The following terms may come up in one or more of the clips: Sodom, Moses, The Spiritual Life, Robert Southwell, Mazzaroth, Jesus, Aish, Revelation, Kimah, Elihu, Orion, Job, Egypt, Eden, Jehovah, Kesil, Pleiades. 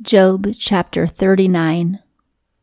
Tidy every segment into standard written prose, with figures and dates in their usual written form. Job chapter 39.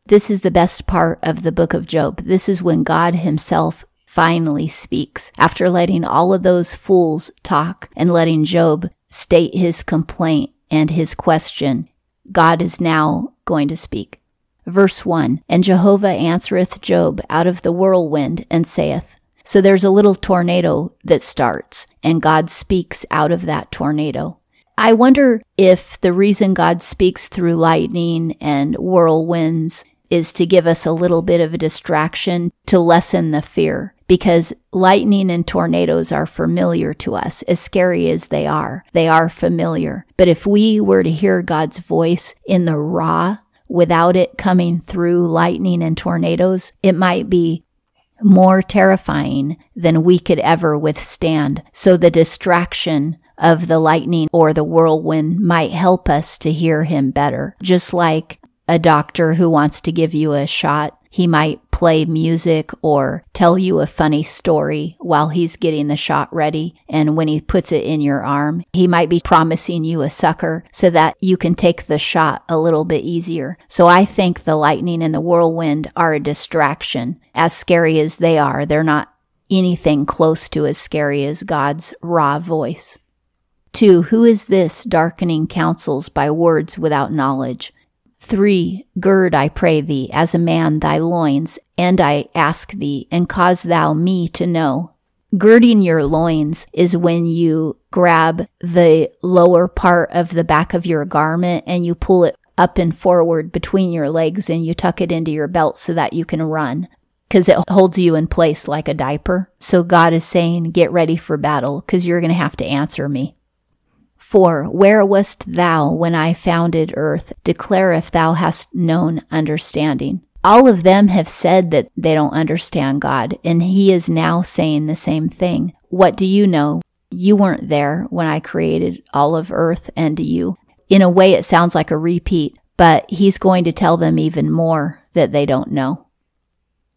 This is the best part of the book of Job. This is when God himself finally speaks. After letting all of those fools talk and letting Job state his complaint and his question, God is now going to speak. Verse 1, And Jehovah answereth Job out of the whirlwind, and saith. So there's a little tornado that starts, and God speaks out of that tornado. I wonder if the reason God speaks through lightning and whirlwinds is to give us a little bit of a distraction to lessen the fear, because lightning and tornadoes are familiar to us, as scary as they are familiar. But if we were to hear God's voice in the raw, without it coming through lightning and tornadoes, it might be more terrifying than we could ever withstand. So the distraction of the lightning or the whirlwind might help us to hear him better. Just like a doctor who wants to give you a shot, he might play music or tell you a funny story while he's getting the shot ready. And when he puts it in your arm, he might be promising you a sucker so that you can take the shot a little bit easier. So I think the lightning and the whirlwind are a distraction. As scary as they are, they're not anything close to as scary as God's raw voice. 2. Who is this darkening counsels by words without knowledge? 3. Gird, I pray thee, as a man thy loins, and I ask thee, and cause thou me to know. Girding your loins is when you grab the lower part of the back of your garment and you pull it up and forward between your legs and you tuck it into your belt so that you can run, because it holds you in place like a diaper. So God is saying, get ready for battle, because you're going to have to answer me. 4. Where wast thou when I founded earth? Declare if thou hast known understanding. All of them have said that they don't understand God, and he is now saying the same thing. What do you know? You weren't there when I created all of earth and you. In a way, it sounds like a repeat, but he's going to tell them even more that they don't know.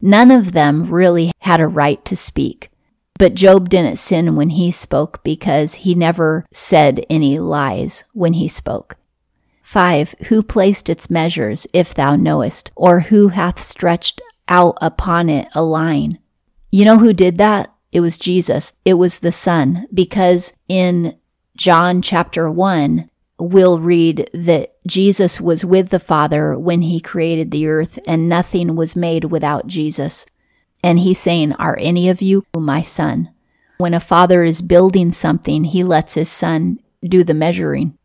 None of them really had a right to speak. But Job didn't sin when he spoke, because he never said any lies when he spoke. 5. Who placed its measures, if thou knowest, or who hath stretched out upon it a line? You know who did that? It was Jesus. It was the Son, because in John chapter 1, we'll read that Jesus was with the Father when he created the earth, and nothing was made without Jesus. And he's saying, are any of you my son? When a father is building something, he lets his son do the measuring.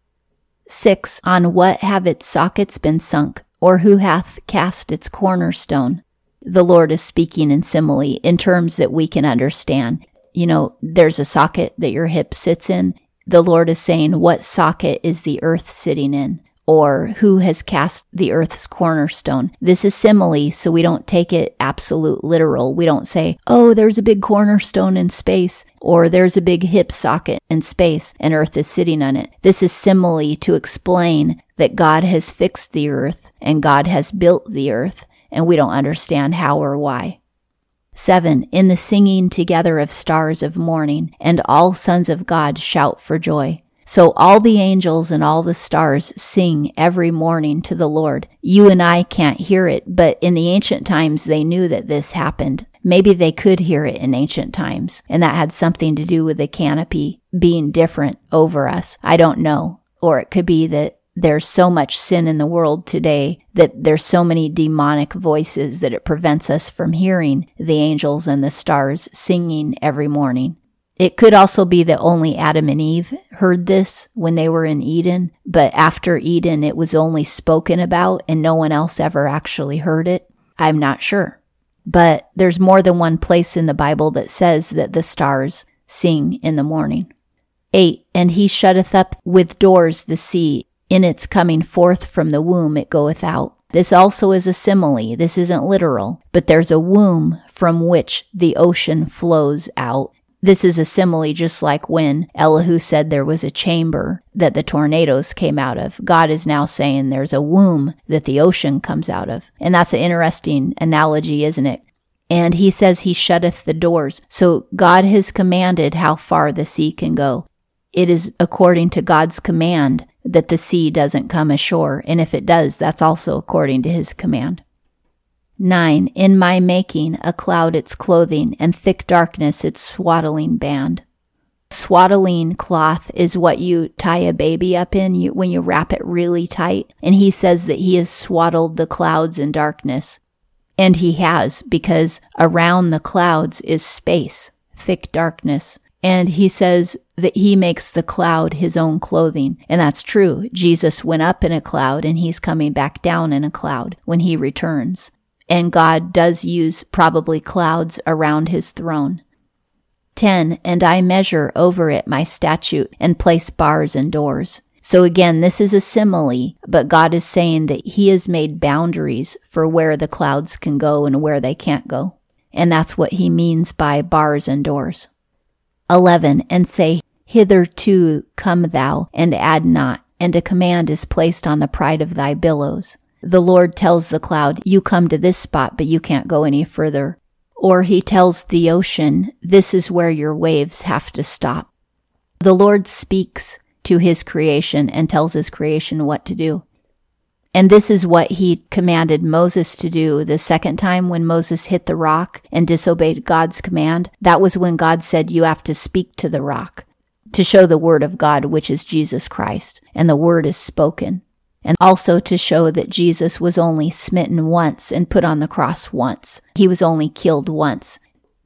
6. On what have its sockets been sunk, or who hath cast its cornerstone? The Lord is speaking in simile, in terms that we can understand. You know, there's a socket that your hip sits in. The Lord is saying, what socket is the earth sitting in? Or who has cast the earth's cornerstone? This is simile, so we don't take it absolute literal. We don't say, oh, there's a big cornerstone in space, or there's a big hip socket in space, and earth is sitting on it. This is simile to explain that God has fixed the earth, and God has built the earth, and we don't understand how or why. 7. In the singing together of stars of morning, and all sons of God shout for joy. So all the angels and all the stars sing every morning to the Lord. You and I can't hear it, but in the ancient times they knew that this happened. Maybe they could hear it in ancient times, and that had something to do with the canopy being different over us. I don't know. Or it could be that there's so much sin in the world today that there's so many demonic voices that it prevents us from hearing the angels and the stars singing every morning. It could also be that only Adam and Eve heard this when they were in Eden, but after Eden it was only spoken about and no one else ever actually heard it. I'm not sure. But there's more than one place in the Bible that says that the stars sing in the morning. 8. And he shutteth up with doors the sea. In its coming forth from the womb it goeth out. This also is a simile. This isn't literal. But there's a womb from which the ocean flows out. This is a simile, just like when Elihu said there was a chamber that the tornadoes came out of. God is now saying there's a womb that the ocean comes out of. And that's an interesting analogy, isn't it? And he says he shutteth the doors. So God has commanded how far the sea can go. it is according to God's command that the sea doesn't come ashore, and if it does, that's also according to his command. 9. In my making, a cloud its clothing, and thick darkness its swaddling band. Swaddling cloth is what you tie a baby up in when you wrap it really tight, and he says that he has swaddled the clouds in darkness. And he has, because around the clouds is space, thick darkness. And he says that he makes the cloud his own clothing. And that's true. Jesus went up in a cloud, and he's coming back down in a cloud when he returns. And God does use probably clouds around his throne. 10. And I measure over it my statute and place bars and doors. So again, this is a simile, but God is saying that he has made boundaries for where the clouds can go and where they can't go. And that's what he means by bars and doors. 11. And say, hitherto come thou, and add not, and a command is placed on the pride of thy billows. The Lord tells the cloud, you come to this spot, but you can't go any further. Or he tells the ocean, this is where your waves have to stop. The Lord speaks to his creation and tells his creation what to do. And this is what he commanded Moses to do the second time when Moses hit the rock and disobeyed God's command. That was when God said, you have to speak to the rock to show the word of God, which is Jesus Christ. And the word is spoken. And also to show that Jesus was only smitten once and put on the cross once. He was only killed once.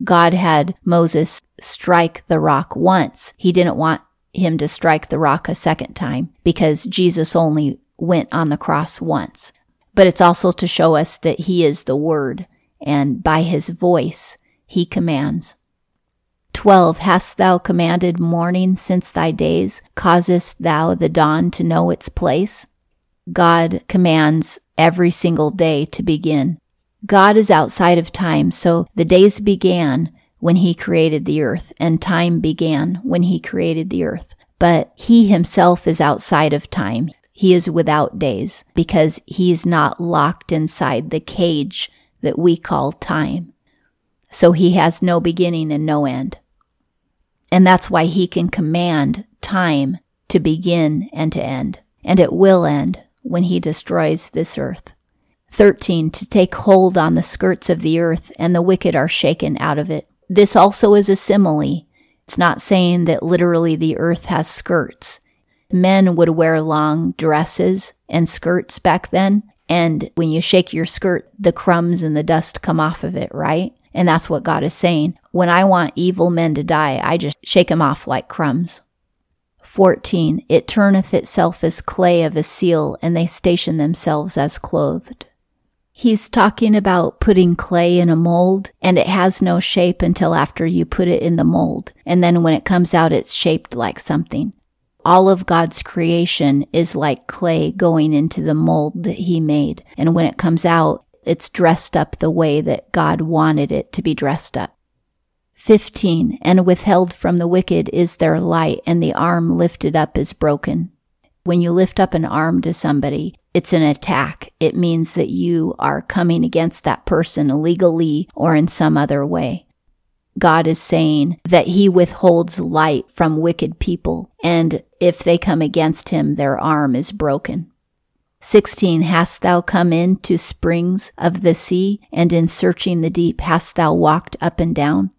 God had Moses strike the rock once. He didn't want him to strike the rock a second time because Jesus only went on the cross once. But it's also to show us that he is the word, and by his voice he commands. 12. Hast thou commanded morning since thy days? Causest thou the dawn to know its place? God commands every single day to begin. God is outside of time, so the days began when he created the earth, and time began when he created the earth. But he himself is outside of time. He is without days because he is not locked inside the cage that we call time. So he has no beginning and no end. And that's why he can command time to begin and to end. And it will end when he destroys this earth. 13. To take hold on the skirts of the earth, and the wicked are shaken out of it. This also is a simile. It's not saying that literally the earth has skirts. Men would wear long dresses and skirts back then, and when you shake your skirt, the crumbs and the dust come off of it, right? And that's what God is saying. When I want evil men to die, I just shake them off like crumbs. 14. It turneth itself as clay of a seal, and they station themselves as clothed. He's talking about putting clay in a mold, and it has no shape until after you put it in the mold. And then when it comes out, it's shaped like something. All of God's creation is like clay going into the mold that he made. And when it comes out, it's dressed up the way that God wanted it to be dressed up. 15. And withheld from the wicked is their light, and the arm lifted up is broken. When you lift up an arm to somebody, it's an attack. It means that you are coming against that person illegally or in some other way. God is saying that he withholds light from wicked people, and if they come against him, their arm is broken. 16. Hast thou come in to springs of the sea, and in searching the deep hast thou walked up and down?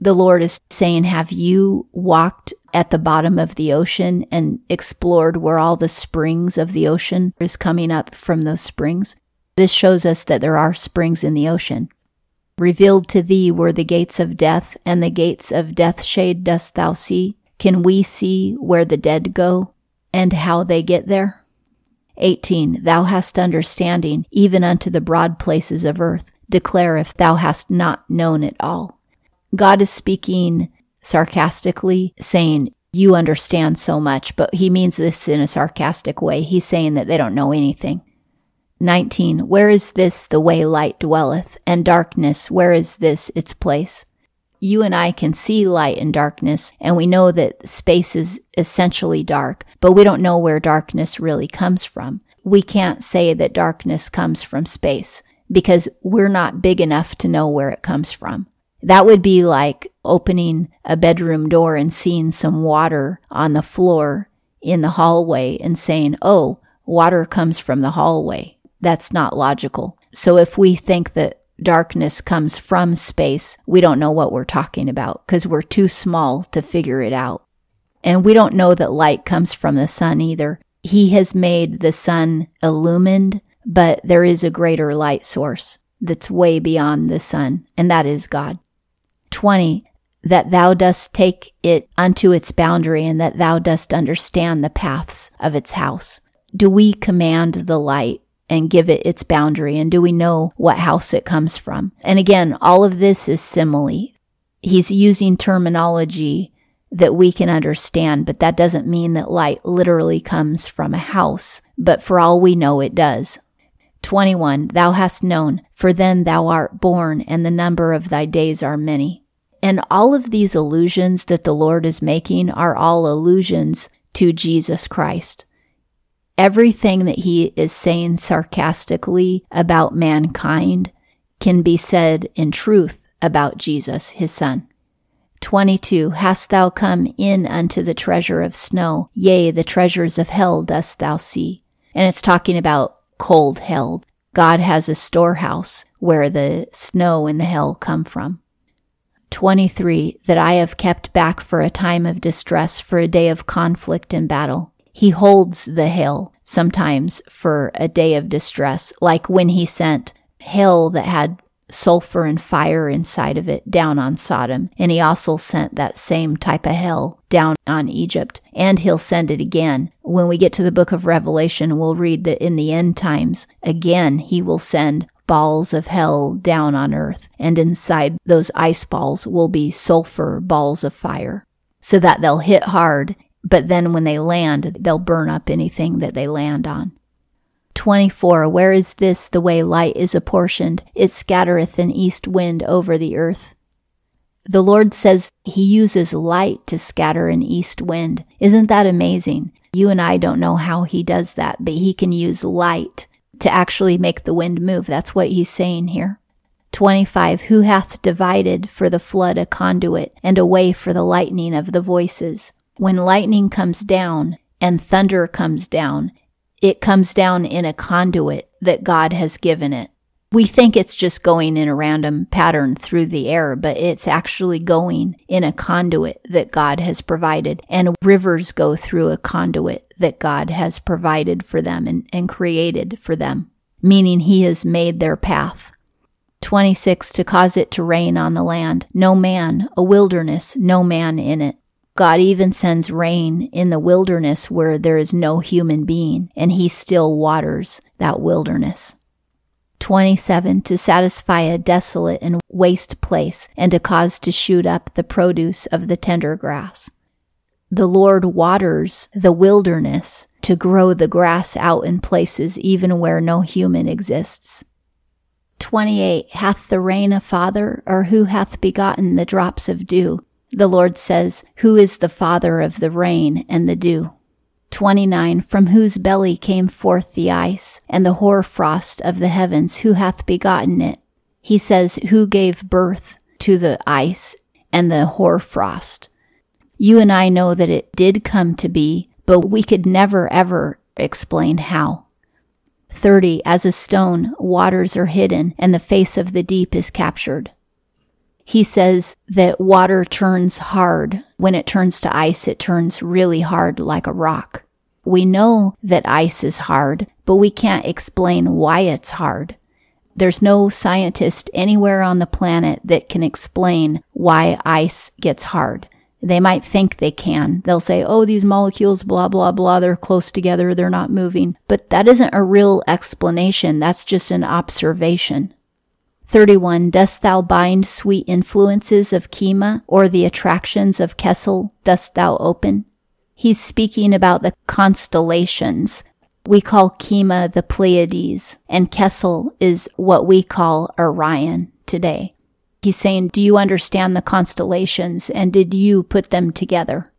The Lord is saying, have you walked at the bottom of the ocean and explored where all the springs of the ocean is coming up from those springs? This shows us that there are springs in the ocean. Revealed to thee were the gates of death, and the gates of death shade dost thou see? Can we see where the dead go and how they get there? 18. Thou hast understanding even unto the broad places of earth. Declare if thou hast not known it all. God is speaking sarcastically, saying, you understand so much, but he means this in a sarcastic way. He's saying that they don't know anything. 19. Where is this the way light dwelleth, and darkness, where is this its place? You and I can see light and darkness, and we know that space is essentially dark, but we don't know where darkness really comes from. We can't say that darkness comes from space because we're not big enough to know where it comes from. That would be like opening a bedroom door and seeing some water on the floor in the hallway and saying, oh, water comes from the hallway. That's not logical. So if we think that darkness comes from space, we don't know what we're talking about because we're too small to figure it out. And we don't know that light comes from the sun either. He has made the sun illumined, but there is a greater light source that's way beyond the sun, and that is God. 20, that thou dost take it unto its boundary, and that thou dost understand the paths of its house. Do we command the light and give it its boundary, and do we know what house it comes from? And again, all of this is simile. He's using terminology that we can understand, but that doesn't mean that light literally comes from a house, but for all we know it does. 21, thou hast known, for then thou art born, and the number of thy days are many. And all of these allusions that the Lord is making are all allusions to Jesus Christ. Everything that he is saying sarcastically about mankind can be said in truth about Jesus, his son. 22, hast thou come in unto the treasure of snow? Yea, the treasures of hell dost thou see. And it's talking about cold hell. God has a storehouse where the snow and the hell come from. 23, that I have kept back for a time of distress, for a day of conflict and battle. He holds the hail sometimes for a day of distress, like when he sent hail that had sulfur and fire inside of it down on Sodom. And he also sent that same type of hail down on Egypt. And he'll send it again. When we get to the book of Revelation, we'll read that in the end times, again, he will send balls of hail down on earth. And inside those ice balls will be sulfur balls of fire, so that they'll hit hard. But then when they land, they'll burn up anything that they land on. 24, where is this the way light is apportioned? It scattereth an east wind over the earth. The Lord says he uses light to scatter an east wind. Isn't that amazing? You and I don't know how he does that, but he can use light to actually make the wind move. That's what he's saying here. 25, who hath divided for the flood a conduit, and a way for the lightning of the voices? When lightning comes down and thunder comes down, it comes down in a conduit that God has given it. We think it's just going in a random pattern through the air, but it's actually going in a conduit that God has provided. And rivers go through a conduit that God has provided for them and created for them, meaning he has made their path. 26, to cause it to rain on the land. No man, a wilderness, no man in it. God even sends rain in the wilderness where there is no human being, and he still waters that wilderness. 27, to satisfy a desolate and waste place, and to cause to shoot up the produce of the tender grass. The Lord waters the wilderness to grow the grass out in places even where no human exists. 28, hath the rain a father, or who hath begotten the drops of dew? The Lord says, who is the father of the rain and the dew? 29, from whose belly came forth the ice and the hoarfrost of the heavens? Who hath begotten it? He says, who gave birth to the ice and the hoarfrost? You and I know that it did come to be, but we could never, ever explain how. 30, as a stone, waters are hidden, and the face of the deep is captured. He says that water turns hard. When it turns to ice, it turns really hard like a rock. We know that ice is hard, but we can't explain why it's hard. There's no scientist anywhere on the planet that can explain why ice gets hard. They might think they can. They'll say, oh, these molecules, blah, blah, blah, they're close together, they're not moving. But that isn't a real explanation. That's just an observation. 31, dost thou bind sweet influences of Kimah, or the attractions of Kesil dost thou open? He's speaking about the constellations. We call Kimah the Pleiades, and Kesil is what we call Orion today. He's saying, do you understand the constellations, and did you put them together?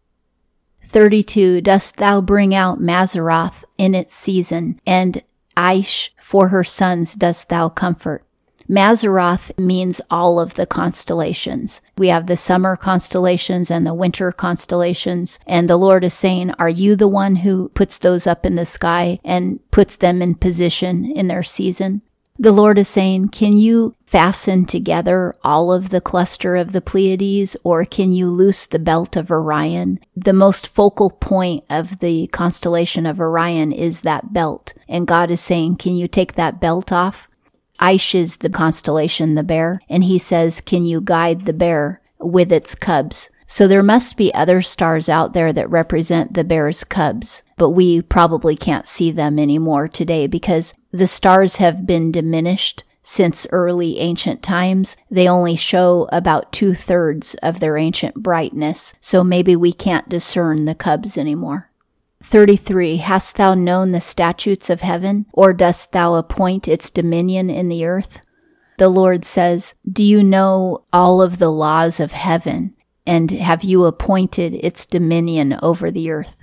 32, dost thou bring out Mazzaroth in its season, and Aish for her sons dost thou comfort? Mazzaroth means all of the constellations. We have the summer constellations and the winter constellations. And the Lord is saying, are you the one who puts those up in the sky and puts them in position in their season? The Lord is saying, can you fasten together all of the cluster of the Pleiades, or can you loose the belt of Orion? The most focal point of the constellation of Orion is that belt. And God is saying, can you take that belt off? Aish is the constellation, the bear, and he says, can you guide the bear with its cubs? So there must be other stars out there that represent the bear's cubs, but we probably can't see them anymore today because the stars have been diminished since early ancient times. They only show about 2/3 of their ancient brightness, so maybe we can't discern the cubs anymore. 33. Hast thou known the statutes of heaven, or dost thou appoint its dominion in the earth? The Lord says, do you know all of the laws of heaven, and have you appointed its dominion over the earth?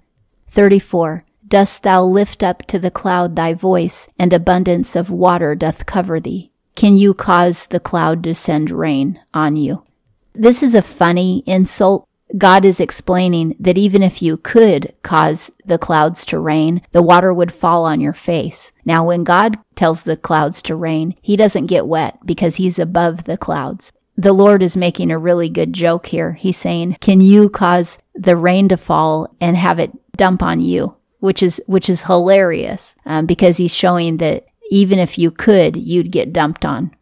34. Dost thou lift up to the cloud thy voice, and abundance of water doth cover thee? Can you cause the cloud to send rain on you? This is a funny insult. God is explaining that even if you could cause the clouds to rain, the water would fall on your face. Now, when God tells the clouds to rain, he doesn't get wet because he's above the clouds. The Lord is making a really good joke here. He's saying, can you cause the rain to fall and have it dump on you? Which is hilarious, because he's showing that even if you could, you'd get dumped on.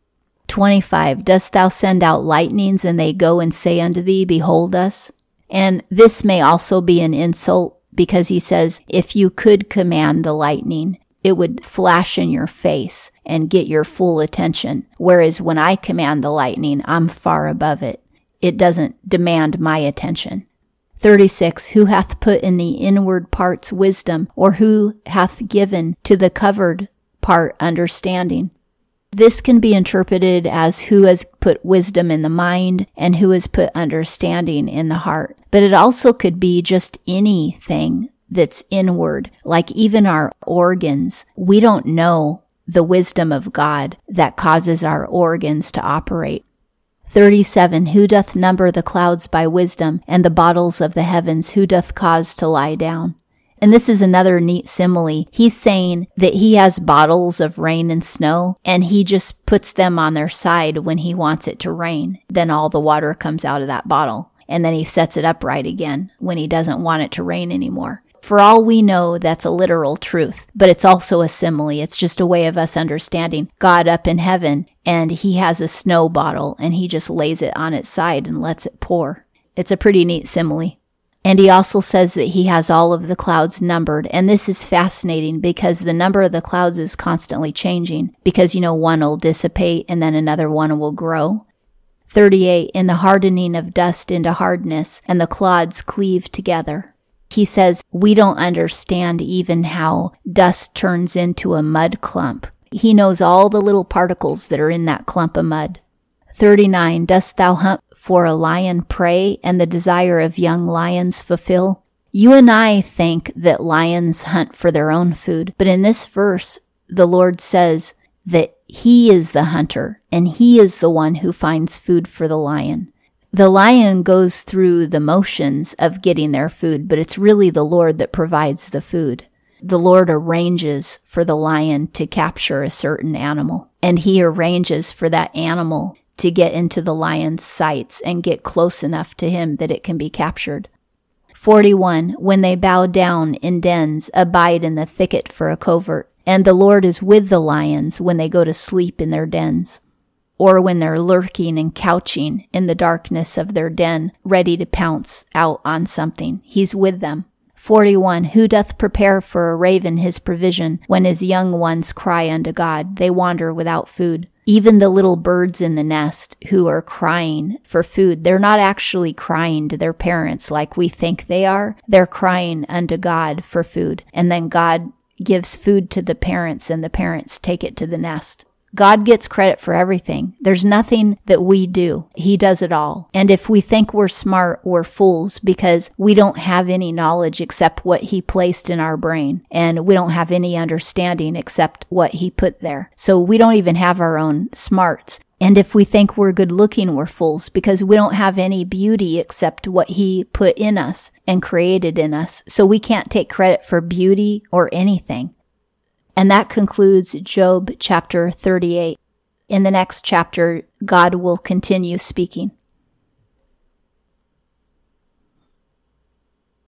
25. Dost thou send out lightnings, and they go and say unto thee, behold us? And this may also be an insult, because he says, if you could command the lightning, it would flash in your face and get your full attention. Whereas when I command the lightning, I'm far above it. It doesn't demand my attention. 36. Who hath put in the inward parts wisdom, or who hath given to the covered part understanding? This can be interpreted as who has put wisdom in the mind and who has put understanding in the heart. But it also could be just anything that's inward, like even our organs. We don't know the wisdom of God that causes our organs to operate. 37. Who doth number the clouds by wisdom, and the bottles of the heavens who doth cause to lie down? And this is another neat simile. He's saying that he has bottles of rain and snow, and he just puts them on their side when he wants it to rain. Then all the water comes out of that bottle, and then he sets it upright again when he doesn't want it to rain anymore. For all we know, that's a literal truth, but it's also a simile. It's just a way of us understanding God up in heaven, and he has a snow bottle, and he just lays it on its side and lets it pour. It's a pretty neat simile. And he also says that he has all of the clouds numbered. And this is fascinating because the number of the clouds is constantly changing because, one will dissipate and then another one will grow. 38, in the hardening of dust into hardness, and the clods cleave together. He says, we don't understand even how dust turns into a mud clump. He knows all the little particles that are in that clump of mud. 39, dost thou hunt for a lion prey, and the desire of young lions fulfill? You and I think that lions hunt for their own food, but in this verse, the Lord says that he is the hunter, and he is the one who finds food for the lion. The lion goes through the motions of getting their food, but it's really the Lord that provides the food. The Lord arranges for the lion to capture a certain animal, and he arranges for that animal to get into the lion's sights and get close enough to him that it can be captured. 41. When they bow down in dens, abide in the thicket for a covert. And the Lord is with the lions when they go to sleep in their dens, or when they're lurking and couching in the darkness of their den, ready to pounce out on something. He's with them. 41. Who doth prepare for a raven his provision, when his young ones cry unto God? They wander without food. Even the little birds in the nest who are crying for food, they're not actually crying to their parents like we think they are. They're crying unto God for food. And then God gives food to the parents, and the parents take it to the nest. God gets credit for everything. There's nothing that we do. He does it all. And if we think we're smart, we're fools, because we don't have any knowledge except what He placed in our brain. And we don't have any understanding except what He put there. So we don't even have our own smarts. And if we think we're good looking, we're fools, because we don't have any beauty except what He put in us and created in us. So we can't take credit for beauty or anything. And that concludes Job chapter 38. In the next chapter, God will continue speaking.